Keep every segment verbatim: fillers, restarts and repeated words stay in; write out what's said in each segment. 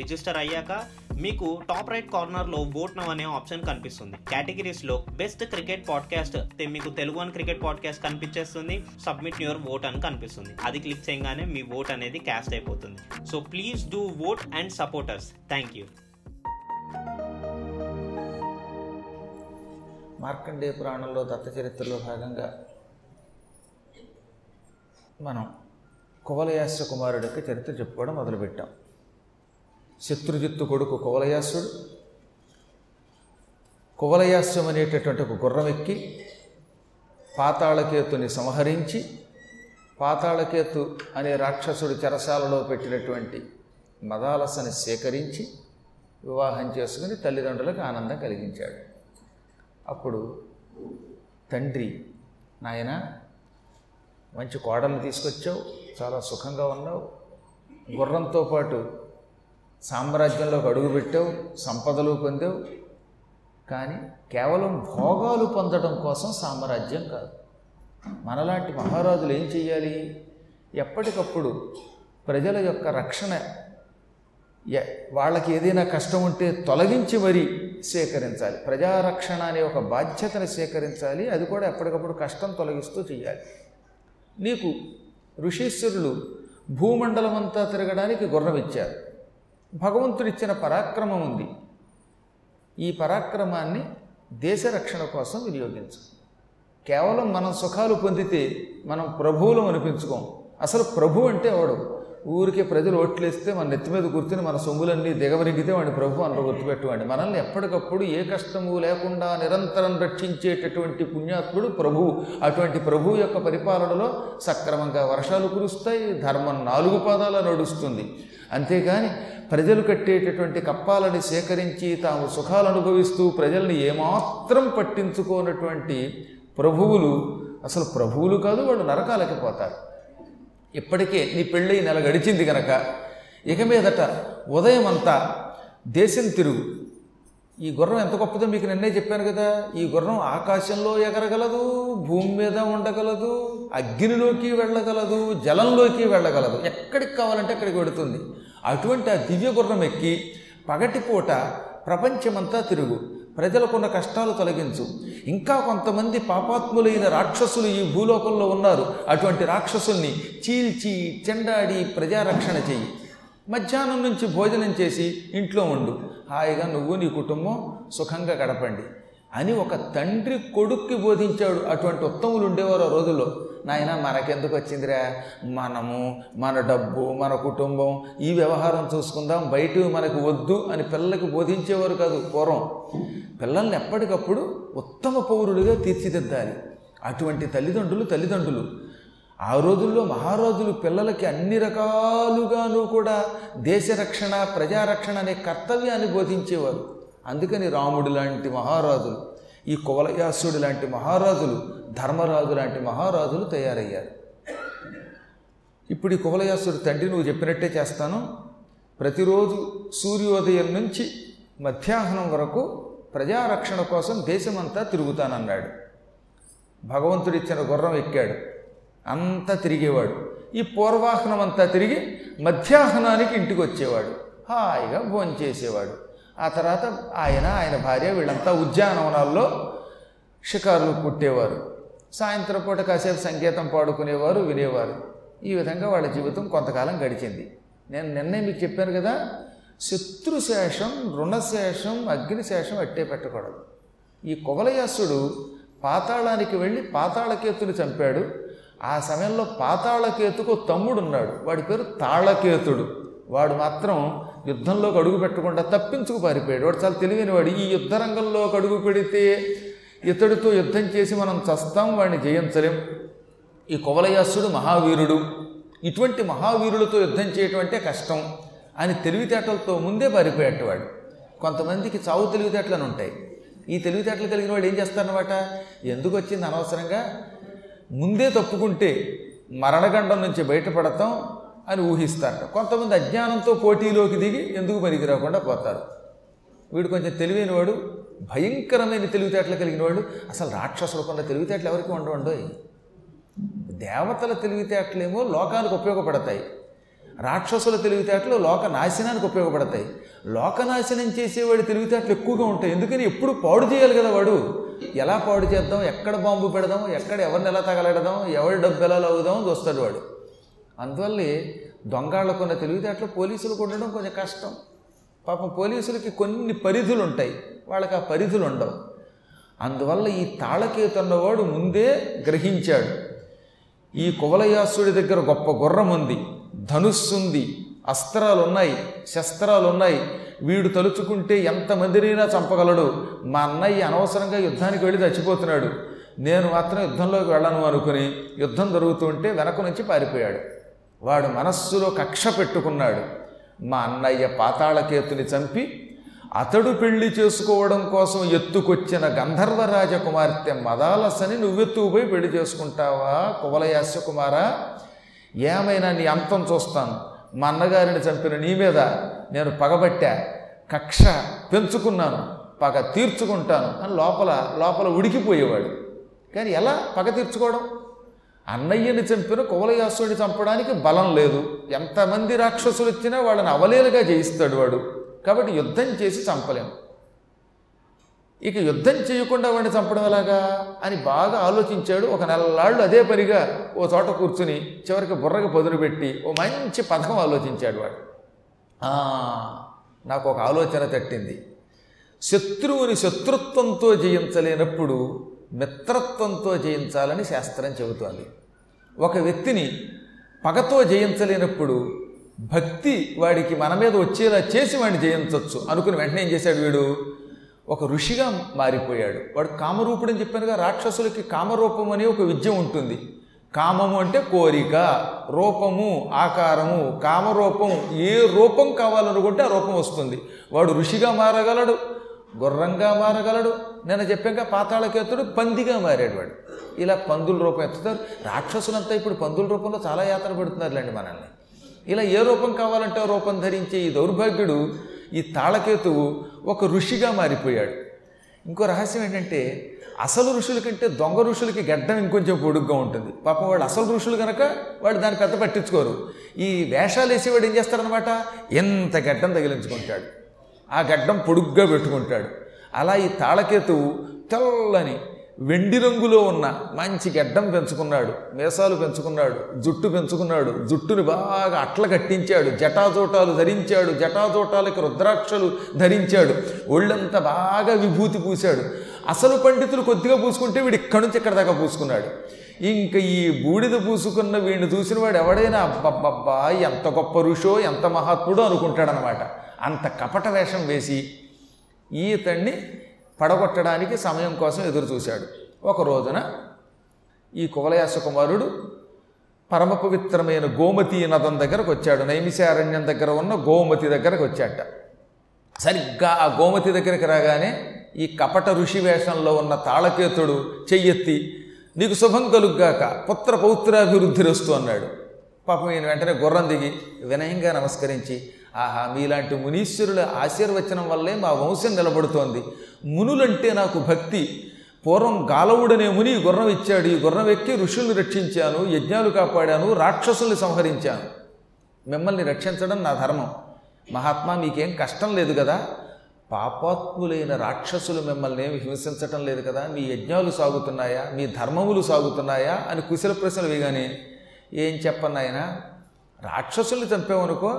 Register అయ్యాక మీకు top right కార్నర్లో ఓట్ నౌ అనే ఆప్షన్ కనిపిస్తుంది. కేటగిరీస్లో బెస్ట్ క్రికెట్ పాడ్కాస్ట్ అయితే మీకు తెలుగు వన్ క్రికెట్ పాడ్కాస్ట్ కనిపించేస్తుంది. సబ్మిట్ యువర్ ఓట్ అని కనిపిస్తుంది. అది క్లిక్ చేయగానే మీ ఓట్ అనేది క్యాస్ట్ అయిపోతుంది. So please do vote and supporters. Thank you. Markande పురాణంలో దత్త చరిత్రలో భాగంగా మనం కువలయాస్య కుమారుడి యొక్క చరిత్ర చెప్పుకోవడం మొదలుపెట్టాం. శత్రుజిత్తు కొడుకు కువలయాసుడు కువలయాస్యం అనేటటువంటి ఒక గుర్రం ఎక్కి పాతాళకేతుని సంహరించి, పాతాళకేతు అనే రాక్షసుడు చెరసాలలో పెట్టినటువంటి మదాలసని సేకరించి వివాహం చేసుకుని తల్లిదండ్రులకు ఆనందం కలిగించాడు. అప్పుడు తండ్రి, నాయన మంచి కోడలను తీసుకొచ్చావు, చాలా సుఖంగా ఉన్నావు, గుర్రంతో పాటు సామ్రాజ్యంలోకి అడుగు పెట్టావు, సంపదలు పొందావు, కానీ కేవలం భోగాలు పొందడం కోసం సామ్రాజ్యం కాదు. మనలాంటి మహారాజులు ఏం చేయాలి? ఎప్పటికప్పుడు ప్రజల యొక్క రక్షణ, వాళ్ళకి ఏదైనా కష్టం ఉంటే తొలగించి మరీ సేకరించాలి. ప్రజారక్షణ అనే ఒక బాధ్యతను సేకరించాలి. అది కూడా ఎప్పటికప్పుడు కష్టం తొలగిస్తూ చేయాలి. నీకు ఋషీశ్వరులు భూమండలం అంతా తిరగడానికి గుర్రం ఇచ్చారు. భగవంతుడు ఇచ్చిన పరాక్రమం ఉంది. ఈ పరాక్రమాన్ని దేశ రక్షణ కోసం వినియోగించు. కేవలం మనం సుఖాలు పొందితే మనం ప్రభువులం అనిపించుకోం. అసలు ప్రభు అంటే వాడు ఊరికే ప్రజలు ఓట్లేస్తే మన నెత్తి మీద గుర్తుని మన సొమ్ములన్నీ దిగవరిగితే వాడిని ప్రభు అన్న గుర్తుపెట్టువాడి. మనల్ని ఎప్పటికప్పుడు ఏ కష్టము లేకుండా నిరంతరం రక్షించేటటువంటి పుణ్యాత్ముడు ప్రభువు. అటువంటి ప్రభువు యొక్క పరిపాలనలో సక్రమంగా వర్షాలు కురుస్తాయి, ధర్మం నాలుగు పాదాల నడుస్తుంది. అంతేగాని ప్రజలు కట్టేటటువంటి కప్పాలని సేకరించి తాము సుఖాలు అనుభవిస్తూ ప్రజల్ని ఏమాత్రం పట్టించుకోనటువంటి ప్రభువులు అసలు ప్రభువులు కాదు, వాళ్ళు నరకాలకి పోతారు. ఇప్పటికే నీ పెళ్ళి నెల గడిచింది కనుక ఇక మీదట ఉదయం అంతా దేశం తిరుగు. ఈ గుర్రం ఎంత గొప్పదో మీకు నిన్నే చెప్పాను కదా. ఈ గుర్రం ఆకాశంలో ఎగరగలదు, భూమి మీద ఉండగలదు, అగ్నిలోకి వెళ్ళగలదు, జలంలోకి వెళ్ళగలదు. ఎక్కడికి కావాలంటే అక్కడికి వెళుతుంది. అటువంటి ఆ దివ్య గుర్రం ఎక్కి పగటిపూట ప్రపంచమంతా తిరుగు, ప్రజలకున్న కష్టాలు తొలగించు. ఇంకా కొంతమంది పాపాత్ములైన రాక్షసులు ఈ భూలోకంలో ఉన్నారు. అటువంటి రాక్షసుల్ని చీల్చి చెండాడి ప్రజారక్షణ చెయ్యి. మధ్యాహ్నం నుంచి భోజనం చేసి ఇంట్లో ఉండు, హాయిగా నువ్వు నీ కుటుంబం సుఖంగా గడపండి అని ఒక తండ్రి కొడుక్కి బోధించాడు. అటువంటి ఉత్తములు ఉండేవారు ఆ రోజుల్లో. నాయన మనకెందుకు వచ్చిందిరా, మనము మన డబ్బు మన కుటుంబం ఈ వ్యవహారం చూసుకుందాం, బయట మనకు వద్దు అని పిల్లలకి బోధించేవారు కాదు పూర్వం. పిల్లల్ని ఎప్పటికప్పుడు ఉత్తమ పౌరులుగా తీర్చిదిద్దాలి. అటువంటి తల్లిదండ్రులు తల్లిదండ్రులు ఆ రోజుల్లో మహారాజులు పిల్లలకి అన్ని రకాలుగాను కూడా దేశరక్షణ ప్రజారక్షణ అనే కర్తవ్యాన్ని బోధించేవారు. అందుకని రాముడు లాంటి మహారాజులు, ఈ కువలయాసుడు లాంటి మహారాజులు, ధర్మరాజు లాంటి మహారాజులు తయారయ్యారు. ఇప్పుడు ఈ కువలయాసుడు తండ్రి, నువ్వు చెప్పినట్టే చేస్తాను, ప్రతిరోజు సూర్యోదయం నుంచి మధ్యాహ్నం వరకు ప్రజారక్షణ కోసం దేశమంతా తిరుగుతానన్నాడు. భగవంతుడు ఇచ్చిన గుర్రం ఎక్కాడు, అంతా తిరిగేవాడు. ఈ పూర్వాహ్నం అంతా తిరిగి మధ్యాహ్నానికి ఇంటికి వచ్చేవాడు, హాయిగా భోంచేసేవాడు. ఆ తర్వాత ఆయన ఆయన భార్య వీళ్ళంతా ఉద్యానవనాల్లో షికారులు పుట్టేవారు. సాయంత్రం పూట కాసేపు సంగీతం పాడుకునేవారు, వినేవారు. ఈ విధంగా వాళ్ళ జీవితం కొంతకాలం గడిచింది. నేను నిన్నే మీకు చెప్పాను కదా, శత్రుశేషం రుణశేషం అగ్నిశేషం అట్టే పెట్టకూడదు. ఈ కువలయాసుడు పాతాళానికి వెళ్ళి పాతాళకేతుని చంపాడు. ఆ సమయంలో పాతాళకేతుకు తమ్ముడు ఉన్నాడు, వాడి పేరు తాళకేతుడు. వాడు మాత్రం యుద్ధంలోకి అడుగు పెట్టకుండా తప్పించుకు పారిపోయాడు. వాడు చాలా తెలివైన వాడు. ఈ యుద్ధ రంగంలోకి అడుగు పెడితే ఇతడితో యుద్ధం చేసి మనం చస్తాం, వాడిని జయించలేం. ఈ కువలయాసుడు మహావీరుడు, ఇటువంటి మహావీరులతో యుద్ధం చేయటం అంటే కష్టం అని తెలివితేటలతో ముందే పారిపోయేటవాడు. కొంతమందికి చావు తెలివితేటలను ఉంటాయి. ఈ తెలివితేటలు కలిగిన వాడు ఏం చేస్తారన్నమాట, ఎందుకు వచ్చింది అనవసరంగా ముందే తప్పుకుంటే మరణగండం నుంచి బయటపడతాం అని ఊహిస్తారట. కొంతమంది అజ్ఞానంతో పోటీలోకి దిగి ఎందుకు పనికి రాకుండా పోతారు. వీడు కొంచెం తెలివైన వాడు, భయంకరమైన తెలివితేటలు కలిగిన వాడు. అసలు రాక్షసుల కొన్న తెలివితేటలు ఎవరికి ఉండవండోయ్. దేవతల తెలివితేటలేమో లోకానికి ఉపయోగపడతాయి, రాక్షసుల తెలివితేటలు లోక నాశనానికి ఉపయోగపడతాయి. లోకనాశనం చేసేవాడి తెలివితేటలు ఎక్కువగా ఉంటాయి, ఎందుకని ఎప్పుడు పాడు చేయాలి కదా వాడు. ఎలా పాడు చేద్దాం, ఎక్కడ బాంబు పెడదాం, ఎక్కడ ఎవరిని ఎలా తగలడదాం, ఎవరి డబ్బు ఎలా అవుదాం చూస్తాడు వాడు. అందువల్లే దొంగళ్ళకు ఉన్న తెలివితేటలు పోలీసులకు ఉండడం కొంచెం కష్టం. పాపం పోలీసులకి కొన్ని పరిధులు ఉంటాయి, వాళ్ళకి ఆ పరిధులు ఉండవు. అందువల్ల ఈ తాళకేతున్నవాడు ముందే గ్రహించాడు, ఈ కువలయాసుడి దగ్గర గొప్ప గుర్రం ఉంది, ధనుస్సు ఉంది, అస్త్రాలు ఉన్నాయి, శస్త్రాలు ఉన్నాయి, వీడు తలుచుకుంటే ఎంతమందినైనా చంపగలడు. మా అన్నయ్య అనవసరంగా యుద్ధానికి వెళ్ళి చచ్చిపోతున్నాడు, నేను మాత్రం యుద్ధంలోకి వెళ్ళను అనుకుని యుద్ధం జరుగుతుంటే వెనక నుంచి పారిపోయాడు. వాడు మనస్సులో కక్ష పెట్టుకున్నాడు, మా అన్నయ్య పాతాళకేతుని చంపి అతడు పెళ్లి చేసుకోవడం కోసం ఎత్తుకొచ్చిన గంధర్వరాజ కుమార్తె మదాలసని నువ్వెత్తుకుపోయి పెళ్లి చేసుకుంటావా కువలయాస్య కుమారా, ఏమైనా నీ అంతం చూస్తాను. మా అన్నగారిని చంపిన నీ మీద నేను పగబట్టా, కక్ష పెంచుకున్నాను, పగ తీర్చుకుంటాను అని లోపల లోపల ఉడికిపోయేవాడు. కానీ ఎలా పగ తీర్చుకోవడం? అన్నయ్యని చంపిన కువలయాసుని చంపడానికి బలం లేదు, ఎంతమంది రాక్షసులు వచ్చినా వాళ్ళని అవలేలుగా జయిస్తాడు వాడు, కాబట్టి యుద్ధం చేసి చంపలేము. ఇక యుద్ధం చేయకుండా వాడిని చంపడం ఎలాగా అని బాగా ఆలోచించాడు. ఒక నెలలాళ్ళు అదే పనిగా ఓ చోట కూర్చుని చివరికి బుర్రకి పదును పెట్టి ఓ మంచి పథకం ఆలోచించాడు వాడు. నాకు ఒక ఆలోచన తట్టింది, శత్రువుని శత్రుత్వంతో జయించలేనప్పుడు మిత్రత్వంతో జయించాలని శాస్త్రం చెబుతోంది. ఒక వ్యక్తిని పగతో జయించలేనప్పుడు భక్తి వాడికి మన మీద వచ్చేలా చేసి వాడిని జయించవచ్చు అనుకుని వెంటనే ఏం చేశాడు వీడు, ఒక ఋషిగా మారిపోయాడు. వాడు కామరూపుడు అని చెప్పానుగా, రాక్షసులకి కామరూపం అనే ఒక విద్య ఉంటుంది. కామము అంటే కోరిక, రూపము ఆకారము, కామరూపం. ఏ రూపం కావాలనుకుంటే ఆ రూపం వస్తుంది. వాడు ఋషిగా మారగలడు, గుర్రంగా మారగలడు, నేను చెప్పాక పాతాళకేతుడు పందిగా మారాడు వాడు. ఇలా పందుల రూపం ఎత్తుతారు రాక్షసులంతా. ఇప్పుడు పందుల రూపంలో చాలా యాతన పెడుతున్నారులేండి మనల్ని. ఇలా ఏ రూపం కావాలంటే రూపం ధరించే ఈ దౌర్భాగ్యుడు, ఈ తాళకేతువు ఒక ఋషిగా మారిపోయాడు. ఇంకో రహస్యం ఏంటంటే, అసలు ఋషుల కంటే దొంగ ఋషులకి గడ్డం ఇంకొంచెం పొడుగ్గా ఉంటుంది. పాపం వాళ్ళు అసలు ఋషులు కనుక వాళ్ళు దాన్ని పెద్ద పట్టించుకోరు. ఈ వేషాలు వేసేవాడు ఏం చేస్తారనమాట, ఎంత గడ్డం తగిలించుకుంటాడు, ఆ గడ్డం పొడుగ్గా పెట్టుకుంటాడు. అలా ఈ తాళకేతువు తెల్లని వెండి రంగులో ఉన్న మంచి గడ్డం పెంచుకున్నాడు, మేసాలు పెంచుకున్నాడు, జుట్టు పెంచుకున్నాడు, జుట్టుని బాగా అట్ల కట్టించాడు, జటాజోటాలు ధరించాడు, జటాజోటాలకి రుద్రాక్షలు ధరించాడు, ఒళ్ళంతా బాగా విభూతి పూశాడు. అసలు పండితులు కొద్దిగా పూసుకుంటే వీడు ఇక్కడి నుంచి ఇక్కడ దాకా పూసుకున్నాడు. ఇంకా ఈ బూడిద పూసుకున్న వీడిని చూసిన వాడు ఎవడైనా అబ్బబ్బబ్బా ఎంత గొప్ప ఋషో, ఎంత మహాత్ముడో అనుకుంటాడనమాట. అంత కపట వేషం వేసి ఈతన్ని పడగొట్టడానికి సమయం కోసం ఎదురు చూశాడు. ఒక రోజున ఈ కువలయాస కుమారుడు పరమ పవిత్రమైన గోమతి నదం దగ్గరకు వచ్చాడు. నైమిషారణ్యం దగ్గర ఉన్న గోమతి దగ్గరకు వచ్చాట. సరిగ్గా ఆ గోమతి దగ్గరికి రాగానే ఈ కపట ఋషి వేషంలో ఉన్న తాళకేతుడు చెయ్యెత్తి నీకు శుభం కలుగ్గాక, పుత్ర పౌత్రాభివృద్ధి రస్తు అన్నాడు. పాపం ఈయన వెంటనే గుర్రం దిగి వినయంగా నమస్కరించి, ఆహా మీలాంటి మునీశ్వరుల ఆశీర్వచనం వల్లే మా వంశం నిలబడుతోంది, మునులంటే నాకు భక్తి, పూర్వం గాలవుడనే ముని గుర్రం ఇచ్చాడు, ఈ గుర్రం ఎక్కి ఋషుల్ని రక్షించాను, యజ్ఞాలు కాపాడాను, రాక్షసుల్ని సంహరించాను, మిమ్మల్ని రక్షించడం నా ధర్మం. మహాత్మా మీకేం కష్టం లేదు కదా, పాపాత్ములైన రాక్షసులు మిమ్మల్ని ఏమి హింసించటం లేదు కదా, మీ యజ్ఞాలు సాగుతున్నాయా, మీ ధర్మములు సాగుతున్నాయా అని కుశల ప్రశ్నలు వేయగానే, ఏం చెప్పన్నాయన, రాక్షసుల్ని చంపేవనుకో,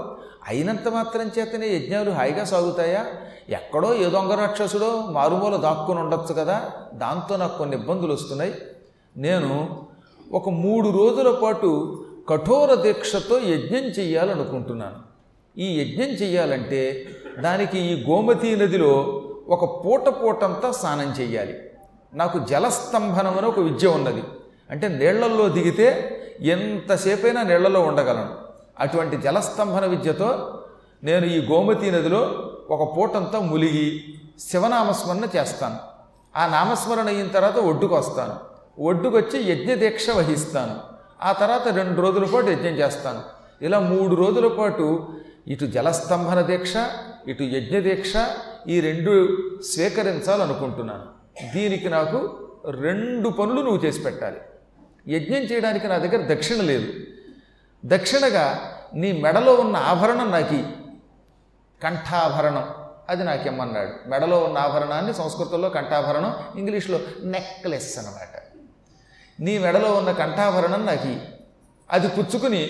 అయినంత మాత్రం చేతనే యజ్ఞాలు హాయిగా సాగుతాయా, ఎక్కడో ఏ దొంగ రాక్షసుడో మారుమూల దాక్కుని ఉండొచ్చు కదా, దాంతో నాకు కొన్ని ఇబ్బందులు వస్తున్నాయి, నేను ఒక మూడు రోజుల పాటు కఠోర దీక్షతో యజ్ఞం చెయ్యాలనుకుంటున్నాను. ఈ యజ్ఞం చెయ్యాలంటే దానికి ఈ గోమతీ నదిలో ఒక పూట పూటంతా స్నానం చెయ్యాలి. నాకు జలస్తంభనం అని ఒక విద్య ఉన్నది, అంటే నీళ్లల్లో దిగితే ఎంతసేపైనా నీళ్లలో ఉండగలను. అటువంటి జలస్తంభన విద్యతో నేను ఈ గోమతీ నదిలో ఒక పూటంతా ములిగి శివనామస్మరణ చేస్తాను. ఆ నామస్మరణ అయిన తర్వాత ఒడ్డుకు వస్తాను. ఒడ్డుకొచ్చి యజ్ఞదీక్ష వహిస్తాను, ఆ తర్వాత రెండు రోజుల పాటు యజ్ఞం చేస్తాను. ఇలా మూడు రోజుల పాటు ఇటు జలస్తంభన దీక్ష ఇటు యజ్ఞదీక్ష ఈ రెండు స్వీకరించాలనుకుంటున్నాను. దీనికి నాకు రెండు పనులు నువ్వు చేసి పెట్టాలి. యజ్ఞం చేయడానికి నా దగ్గర దక్షిణ లేదు, దక్షిణగా నీ మెడలో ఉన్న ఆభరణం నాకు, కంఠాభరణం అది నాకేమన్నాడు. మెడలో ఉన్న ఆభరణాన్ని సంస్కృతంలో కంఠాభరణం, ఇంగ్లీష్లో నెక్లెస్ అన్నమాట. నీ మెడలో ఉన్న కంఠాభరణం నాకు, అది పుచ్చుకుని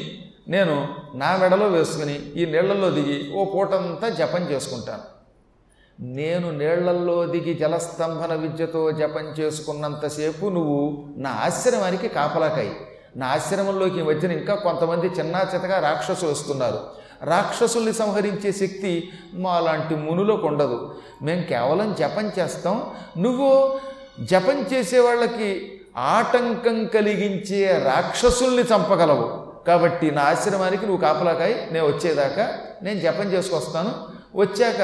నేను నా మెడలో వేసుకుని ఈ నీళ్లలో దిగి ఓ పూటంతా జపం చేసుకుంటాను. నేను నీళ్లల్లో దిగి జలస్తంభన విద్యతో జపం చేసుకున్నంతసేపు నువ్వు నా ఆశ్రమానికి కాపలాకాయి. నా ఆశ్రమంలోకి వచ్చిన ఇంకా కొంతమంది చిన్నా చితగా రాక్షసులు వస్తున్నారు. రాక్షసుల్ని సంహరించే శక్తి మా లాంటి మునులకు ఉండదు. మేము కేవలం జపం చేస్తాం. నువ్వు జపం చేసే వాళ్ళకి ఆటంకం కలిగించే రాక్షసుల్ని చంపగలవు. కాబట్టి నా ఆశ్రమానికి నువ్వు కాపలాకాయి, నేను వచ్చేదాకా నేను జపం చేసుకొస్తాను, వచ్చాక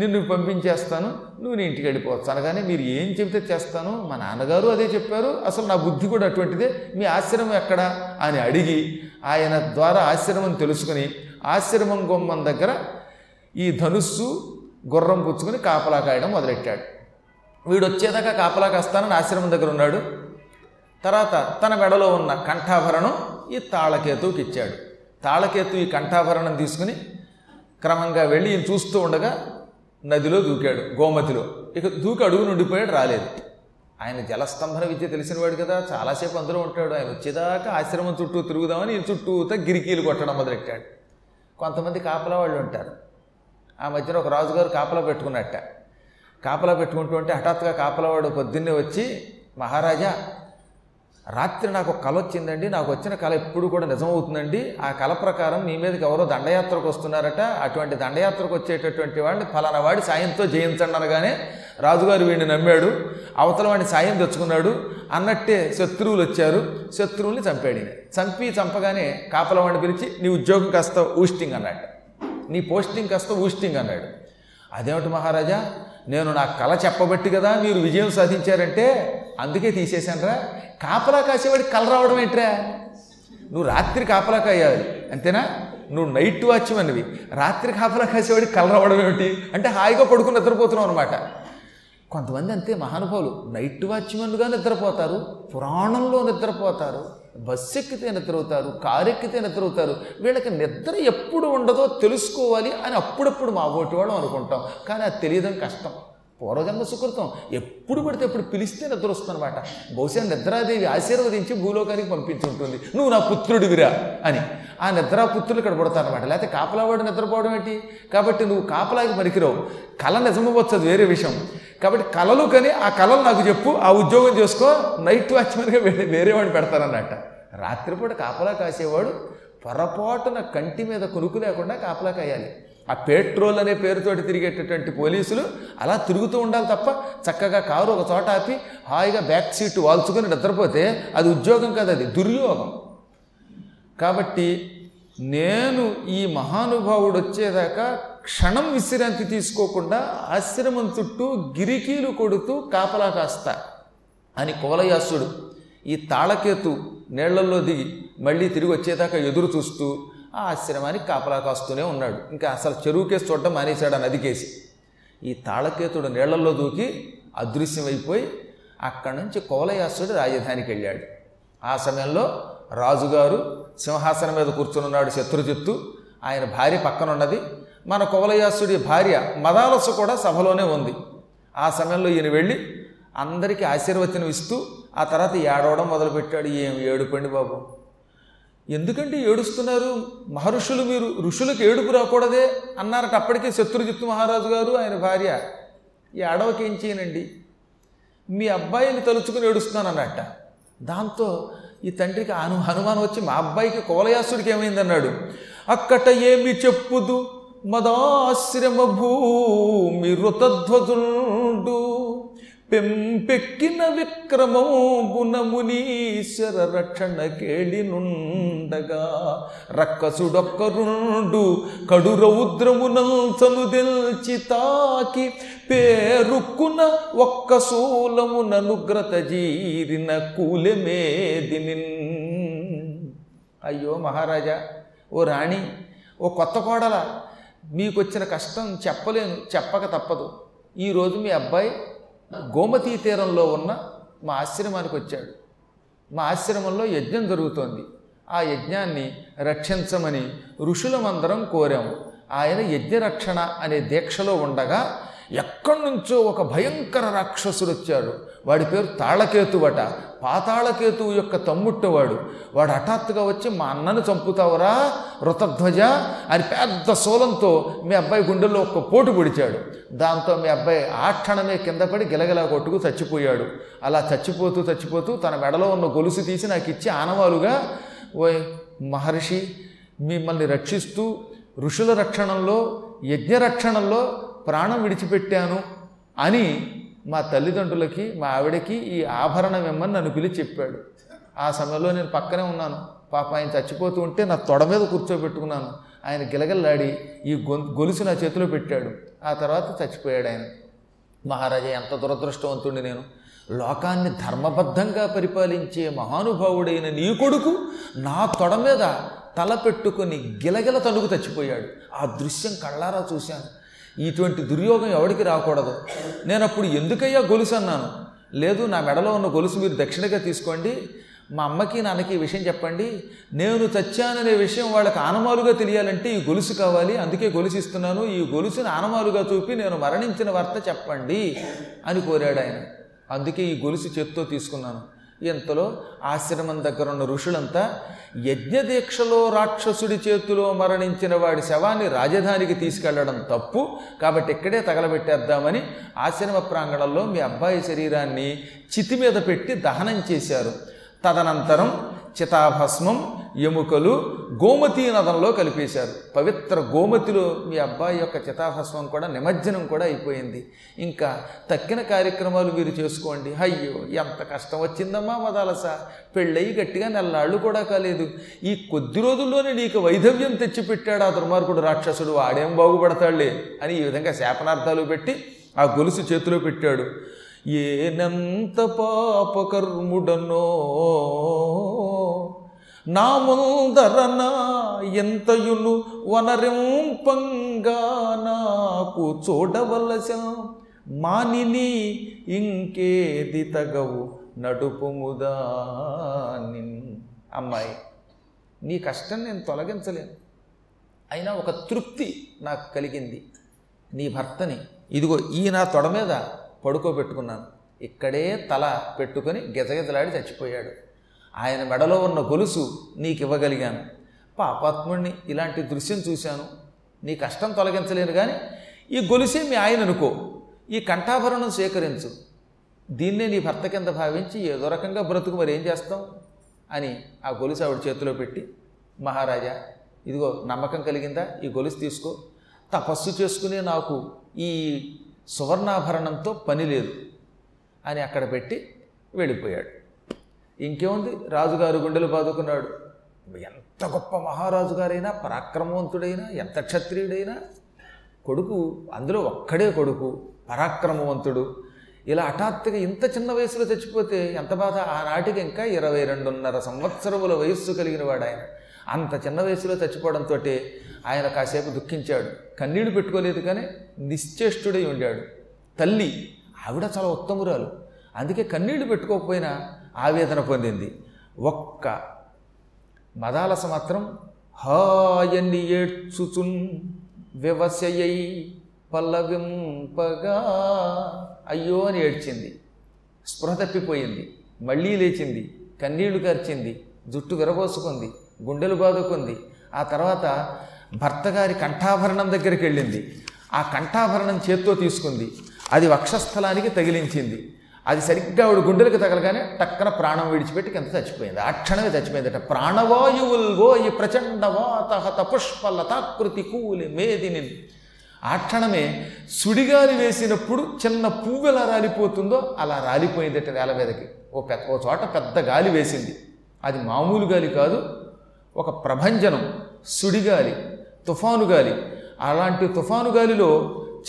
నిన్ను పంపించేస్తాను, నువ్వు నీ ఇంటికి వెళ్ళిపోవచ్చు అనగానే మీరు ఏం చెబితే చేస్తాను, మా నాన్నగారు అదే చెప్పారు, అసలు నా బుద్ధి కూడా అటువంటిదే, మీ ఆశ్రమం ఎక్కడా అని అడిగి ఆయన ద్వారా ఆశ్రమం తెలుసుకుని ఆశ్రమం గుమ్మం దగ్గర ఈ ధనుస్సు గుర్రం పుచ్చుకుని కాపలా కాయడం మొదలెట్టాడు. వీడు వచ్చేదాకా కాపలా కాస్తానని ఆశ్రమం దగ్గర ఉన్నాడు. తర్వాత తన మెడలో ఉన్న కంఠాభరణం ఈ తాళకేతువుకి ఇచ్చాడు. తాళకేతు ఈ కంఠాభరణం తీసుకుని క్రమంగా వెళ్ళి ఈయన చూస్తూ ఉండగా నదిలో దూకాడు, గోమతిలో. ఇక దూకి అడుగు నుండిపోయాడు, రాలేదు. ఆయన జలస్తంభన విద్య తెలిసినవాడు కదా, చాలాసేపు అందులో ఉంటాడు. ఆయన వచ్చేదాకా ఆశ్రమం చుట్టూ తిరుగుదామని ఈయన చుట్టూతో గిరికీలు కొట్టడం మొదలెట్టాడు. కొంతమంది కాపలా వాళ్ళు ఉంటారు. ఆ మధ్యన ఒక రాజుగారు కాపలా పెట్టుకున్నట్ట. కాపలా పెట్టుకుంటూ ఉంటే హఠాత్తుగా కాపలావాడు పొద్దున్నే వచ్చి, మహారాజా రాత్రి నాకు ఒక కళ వచ్చిందండి, నాకు వచ్చిన కళ ఎప్పుడు కూడా నిజమవుతుందండి, ఆ కళ ప్రకారం మీ మీదకి ఎవరో దండయాత్రకు వస్తున్నారట, అటువంటి దండయాత్రకు వచ్చేటటువంటి వాడిని ఫలానా వాడి సాయంతో జయించండి అనగానే రాజుగారు వీడిని నమ్మాడు, అవతల వాడిని సాయం తెచ్చుకున్నాడు. అన్నట్టే శత్రువులు వచ్చారు, శత్రువుల్ని చంపాడు. చంపి చంపగానే కాపలవాడిని పిలిచి, నీ ఉద్యోగం కాస్త ఊస్టింగ్ అన్నాడు, నీ పోస్టింగ్ కాస్త ఊస్టింగ్ అన్నాడు. అదేమిటి మహారాజా, నేను నా కళ చెప్పబట్టి కదా మీరు విజయం సాధించారంటే అందుకే తీసేశానరా. కాపలా కాసేవాడికి కళ రావడం ఏంట్రా? నువ్వు రాత్రి కాపలా కాయాలి అంతేనా, నువ్వు నైట్ వాచ్ అన్నవి. రాత్రి కాపలా కాసేవాడికి కళ రావడం ఏమిటి అంటే హాయిగా పడుకుని నిద్రపోతున్నావు అనమాట. కొంతమంది అంతే మహానుభావులు, నైట్ వాచ్మెన్లుగా నిద్రపోతారు, పురాణంలో నిద్రపోతారు, బస్సు ఎక్కితే నిద్రవుతారు, కారు ఎక్కితే నిద్రవుతారు. వీళ్ళకి నిద్ర ఎప్పుడు ఉండదో తెలుసుకోవాలి అని అప్పుడప్పుడు మా ఓటి వాళ్ళం అనుకుంటాం, కానీ అది తెలియడం కష్టం. పూర్వజన్మ సుకృతం, ఎప్పుడు పడితే ఎప్పుడు పిలిస్తే నిద్ర వస్తుందన్నమాట. బహుశా నిద్రాదేవి ఆశీర్వదించి భూలోకానికి పంపించుంటుంది, నువ్వు నా పుత్రుడివిరా అని. ఆ నిద్రాపుత్రులు ఇక్కడ పడతారనమాట. లేకపోతే కాపలావాడు నిద్రపోవడం ఏంటి? కాబట్టి నువ్వు కాపలాకి పనికిరావు. కళ నిజమవ్వచ్చు, అది వేరే విషయం. కాబట్టి కళలు కానీ ఆ కళలు నాకు చెప్పు, ఆ ఉద్యోగం చేసుకో, నైట్ వాచ్మెన్గా వేరే వేరేవాడిని పెడతారన్నట్ట. రాత్రిపూట కాపలా కాసేవాడు పొరపాటున కంటి మీద కొనుక్కు లేకుండా కాపలా కాయాలి. ఆ పెట్రోల్ అనే పేరుతోటి తిరిగేటటువంటి పోలీసులు అలా తిరుగుతూ ఉండాలి తప్ప చక్కగా కారు ఒక చోట ఆపి హాయిగా బ్యాక్ సీటు వాల్చుకొని నిద్రపోతే అది ఉద్యోగం కాదు, అది దుర్యోగం. కాబట్టి నేను ఈ మహానుభావుడు వచ్చేదాకా క్షణం విశ్రాంతి తీసుకోకుండా ఆశ్రమం చుట్టూ గిరికీలు కొడుతూ కాపలా కాస్తా అని కువలయాసుడు ఈ తాళకేతు నీళ్లల్లో దిగి మళ్ళీ తిరిగి వచ్చేదాకా ఎదురు చూస్తూ ఆ ఆశ్రమానికి కాపలా కాస్తూనే ఉన్నాడు. ఇంకా అసలు చెరువుకేసి చూడడం మానేశాడు, ఆ నదికేసి. ఈ తాళకేతుడు నీళ్లల్లో దూకి అదృశ్యమైపోయి అక్కడి నుంచి కువలయాసుడు రాజధానికి వెళ్ళాడు. ఆ సమయంలో రాజుగారు సింహాసనం మీద కూర్చుని ఉన్నాడు, శత్రుజిత్తు. ఆయన భార్య పక్కనున్నది. మన కువలయాసుడి భార్య మదాలసు కూడా సభలోనే ఉంది. ఆ సమయంలో ఈయన వెళ్ళి అందరికీ ఆశీర్వచనం ఇస్తూ ఆ తర్వాత ఏడవడం మొదలుపెట్టాడు. ఏం ఏడుపండి బాబు, ఎందుకంటే ఏడుస్తున్నారు మహర్షులు, మీరు ఋషులకు ఏడుపు రాకూడదే అన్నారట అప్పటికే శత్రుజిత్తు మహారాజు గారు, ఆయన భార్య. ఏడవకేం చేయనండి, మీ అబ్బాయిని తలుచుకుని ఏడుస్తున్నాను అన్నట్ట. దాంతో ఈ తండ్రికి అను హనుమానం వచ్చి, మా అబ్బాయికి కువలయాసుడికి ఏమైందన్నాడు. అక్కట ఏమి చెప్పుదు మదాశ్రమ భూమి ఋతధ్వజుండు పెంపెక్కిన విక్రమోగుణమునీశ్వర రక్షణ కేళినుండగా రక్కసుడొక్కరుండు కడు రౌద్రమునంతను దెల్చి తాకి పేరుక్కున ఒక్క శూలముననుగ్రత జీరిన కూలమేదిని. అయ్యో మహారాజా, ఓ రాణి, ఓ కొత్త కోడల, మీకు వచ్చిన కష్టం చెప్పలేను, చెప్పక తప్పదు. ఈరోజు మీ అబ్బాయి గోమతీ తీరంలో ఉన్న మా ఆశ్రమానికి వచ్చాడు. మా ఆశ్రమంలో యజ్ఞం జరుగుతోంది. ఆ యజ్ఞాన్ని రక్షించమని ఋషులమందరం కోరాము. ఆయన యజ్ఞరక్షణ అనే దీక్షలో ఉండగా ఎక్కడి నుంచో ఒక భయంకర రాక్షసుడు వచ్చాడు. వాడి పేరు తాళకేతువట, పాతాళకేతువు యొక్క తమ్ముట్టవాడు. వాడు హఠాత్తుగా వచ్చి, మా అన్నను చంపుతావురా ఋతధ్వజ అని పెద్ద శూలంతో మీ అబ్బాయి గుండెల్లో ఒక్క పోటు పొడిచాడు. దాంతో మీ అబ్బాయి ఆ క్షణమే కింద పడి గిలగిలా కొట్టుకు చచ్చిపోయాడు. అలా చచ్చిపోతూ చచ్చిపోతూ తన మెడలో ఉన్న గొలుసు తీసి నాకు ఇచ్చి ఆనవాలుగా, ఓయ్ మహర్షి, మిమ్మల్ని రక్షిస్తూ ఋషుల రక్షణలో యజ్ఞరక్షణలో ప్రాణం విడిచిపెట్టాను అని మా తల్లిదండ్రులకి, మా ఆవిడకి ఈ ఆభరణం ఇమ్మని నన్ను పిలిచి చెప్పాడు. ఆ సమయంలో నేను పక్కనే ఉన్నాను. పాప ఆయన చచ్చిపోతూ ఉంటే నా తొడ మీద కూర్చోబెట్టుకున్నాను. ఆయన గిలగిల్లాడి ఈ గొ గొలుసు నా చేతిలో పెట్టాడు. ఆ తర్వాత చచ్చిపోయాడు ఆయన. మహారాజా, ఎంత దురదృష్టవంతుడిని నేను! లోకాన్ని ధర్మబద్ధంగా పరిపాలించే మహానుభావుడైన నీ కొడుకు నా తొడ మీద తల పెట్టుకుని గిలగిల తనుగు చచ్చిపోయాడు. ఆ దృశ్యం కళ్ళారా చూశాను. ఇటువంటి దుర్యోగం ఎవరికి రాకూడదు. నేను అప్పుడు ఎందుకయ్యా గొలుసు అన్నాను. లేదు, నా మెడలో ఉన్న గొలుసు మీరు దక్షిణగా తీసుకోండి, మా అమ్మకి నాన్నకి ఈ విషయం చెప్పండి, నేను చచ్చాననే విషయం వాళ్ళకి ఆనమాలుగా తెలియాలంటే ఈ గొలుసు కావాలి, అందుకే గొలుసు ఇస్తున్నాను, ఈ గొలుసును ఆనమాలుగా చూపి నేను మరణించిన వార్త చెప్పండి అని కోరాడు ఆయన. అందుకే ఈ గొలుసు చేత్తో తీసుకున్నాను. ఇంతలో ఆశ్రమం దగ్గర ఉన్న ఋషులంతా యజ్ఞదీక్షలో రాక్షసుడి చేతిలో మరణించిన వాడి శవాన్ని రాజధానికి తీసుకెళ్లడం తప్పు, కాబట్టి ఇక్కడే తగలబెట్టేద్దామని ఆశ్రమ ప్రాంగణంలో మీ అబ్బాయి శరీరాన్ని చితి మీద పెట్టి దహనం చేశారు. తదనంతరం చితాభస్మం, ఎముకలు గోమతీ నదంలో కలిపేశారు. పవిత్ర గోమతిలో మీ అబ్బాయి యొక్క చితాభస్మం కూడా, నిమజ్జనం కూడా అయిపోయింది. ఇంకా తక్కిన కార్యక్రమాలు మీరు చేసుకోండి. అయ్యో, ఎంత కష్టం వచ్చిందమ్మా వదలస! పెళ్ళయి గట్టిగా నెల్లాళ్ళు కూడా కాలేదు, ఈ కొద్ది రోజుల్లోనే నీకు వైధవ్యం తెచ్చిపెట్టాడు ఆ దుర్మార్గుడు రాక్షసుడు, ఆడేం బాగుపడతాడులే అని ఈ విధంగా శాపనార్థాలు పెట్టి ఆ గొలుసు చేతిలో పెట్టాడు. ఏనంత పాపకర్ముడనో నా ముందరన ఎంతయును వనరింపంగా నాకు చూడవలసిన మానిని ఇంకేది తగవు నడుపుముదాని. అమ్మాయి, నీ కష్టం నేను తొలగించలేను, అయినా ఒక తృప్తి నాకు కలిగింది. నీ భర్తని ఇదిగో ఈ నా తొడ మీద పడుకోబెట్టుకున్నాను, ఇక్కడే తల పెట్టుకొని గెజగెజలాడి చచ్చిపోయాడు. ఆయన మెడలో ఉన్న గొలుసు నీకు ఇవ్వగలిగాను. పాపాత్ముడిని ఇలాంటి దృశ్యం చూశాను. నీ కష్టం తొలగించలేను, కానీ ఈ గొలుసే మీ ఆయన అనుకో, ఈ కంఠాభరణం స్వీకరించు, దీన్నే నీ భర్త కింద భావించి ఏదో రకంగా బ్రతుకు, మరి ఏం చేస్తాం అని ఆ గొలుసు ఆవిడ చేతిలో పెట్టి, మహారాజా ఇదిగో నమ్మకం కలిగిందా, ఈ గొలుసు తీసుకో, తపస్సు చేసుకునే నాకు ఈ సువర్ణాభరణంతో పని లేదు అని అక్కడ పెట్టి వెళ్ళిపోయాడు. ఇంకేముంది, రాజుగారు గుండెలు బాదుకున్నాడు. ఎంత గొప్ప మహారాజు గారైనా, పరాక్రమవంతుడైనా, ఎంత క్షత్రియుడైనా కొడుకు, అందులో ఒక్కడే కొడుకు పరాక్రమవంతుడు, ఇలా హఠాత్తుగా ఇంత చిన్న వయసులో చచ్చిపోతే ఎంత బాధ. ఆనాటికి ఇంకా ఇరవై రెండున్నర సంవత్సరముల వయస్సు కలిగిన వాడు ఆయన. అంత చిన్న వయసులో చచ్చిపోవడంతో ఆయన కాసేపు దుఃఖించాడు. కన్నీళ్లు పెట్టుకోలేదు, కానీ నిశ్చేష్టుడై ఉండాడు. తల్లి ఆవిడ చాలా ఉత్తమురాలు, అందుకే కన్నీళ్లు పెట్టుకోకపోయినా ఆవేదన పొందింది. ఒక్క మదాలస మాత్రం హాయన్ని ఏడ్చుచున్ వివస్యయై పల్లవింపగా అయ్యో అని ఏడ్చింది. స్పృహ తప్పిపోయింది, మళ్ళీ లేచింది, కన్నీళ్లు కార్చింది, జుట్టు విరబోసుకుంది, గుండెలు బాదుకుంది. ఆ తర్వాత భర్తగారి కంఠాభరణం దగ్గరికి వెళ్ళింది. ఆ కంఠాభరణం చేత్తో తీసుకుంది, అది వక్షస్థలానికి తగిలించింది. అది సరిగ్గా ఆవిడ గుండెలకు తగలగానే టక్కన ప్రాణం విడిచిపెట్టి కింద చచ్చిపోయింది. ఆ క్షణమే చచ్చిపోయిందట. ప్రాణవాయువుల్వో ఈ ప్రచండ వాతహత పుష్పలతాకృతి కూలి మేదిని. ఆ క్షణమే సుడిగాలి వేసినప్పుడు చిన్న పువ్వు ఎలా రాలిపోతుందో అలా రాలిపోయిందట నేల మీదకి. ఓ పెద్ద ఓ చోట పెద్ద గాలి వేసింది. అది మామూలు గాలి కాదు, ఒక ప్రభంజనం, సుడిగాలి, తుఫాను గాలి. అలాంటి తుఫాను గాలిలో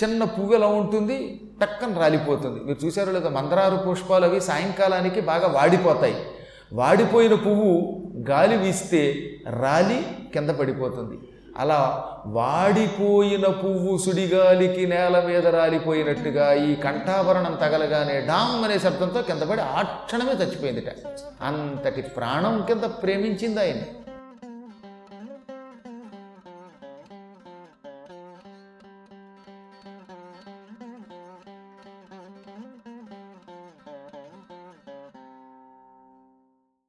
చిన్న పువ్వు ఎలా ఉంటుంది, టక్కని రాలిపోతుంది. మీరు చూసారో లేదో, మందరారు పుష్పాలు అవి సాయంకాలానికి బాగా వాడిపోతాయి. వాడిపోయిన పువ్వు గాలి వీస్తే రాలి కింద పడిపోతుంది. అలా వాడిపోయిన పువ్వు సుడిగాలికి నేల మీద రాలిపోయినట్టుగా ఈ కంఠాభరణం తగలగానే డామ్ అనే శబ్దంతో కింద పడి ఆ క్షణమే చచ్చిపోయిందిట. అంతటి ప్రాణం కింద ప్రేమించింది ఆయన.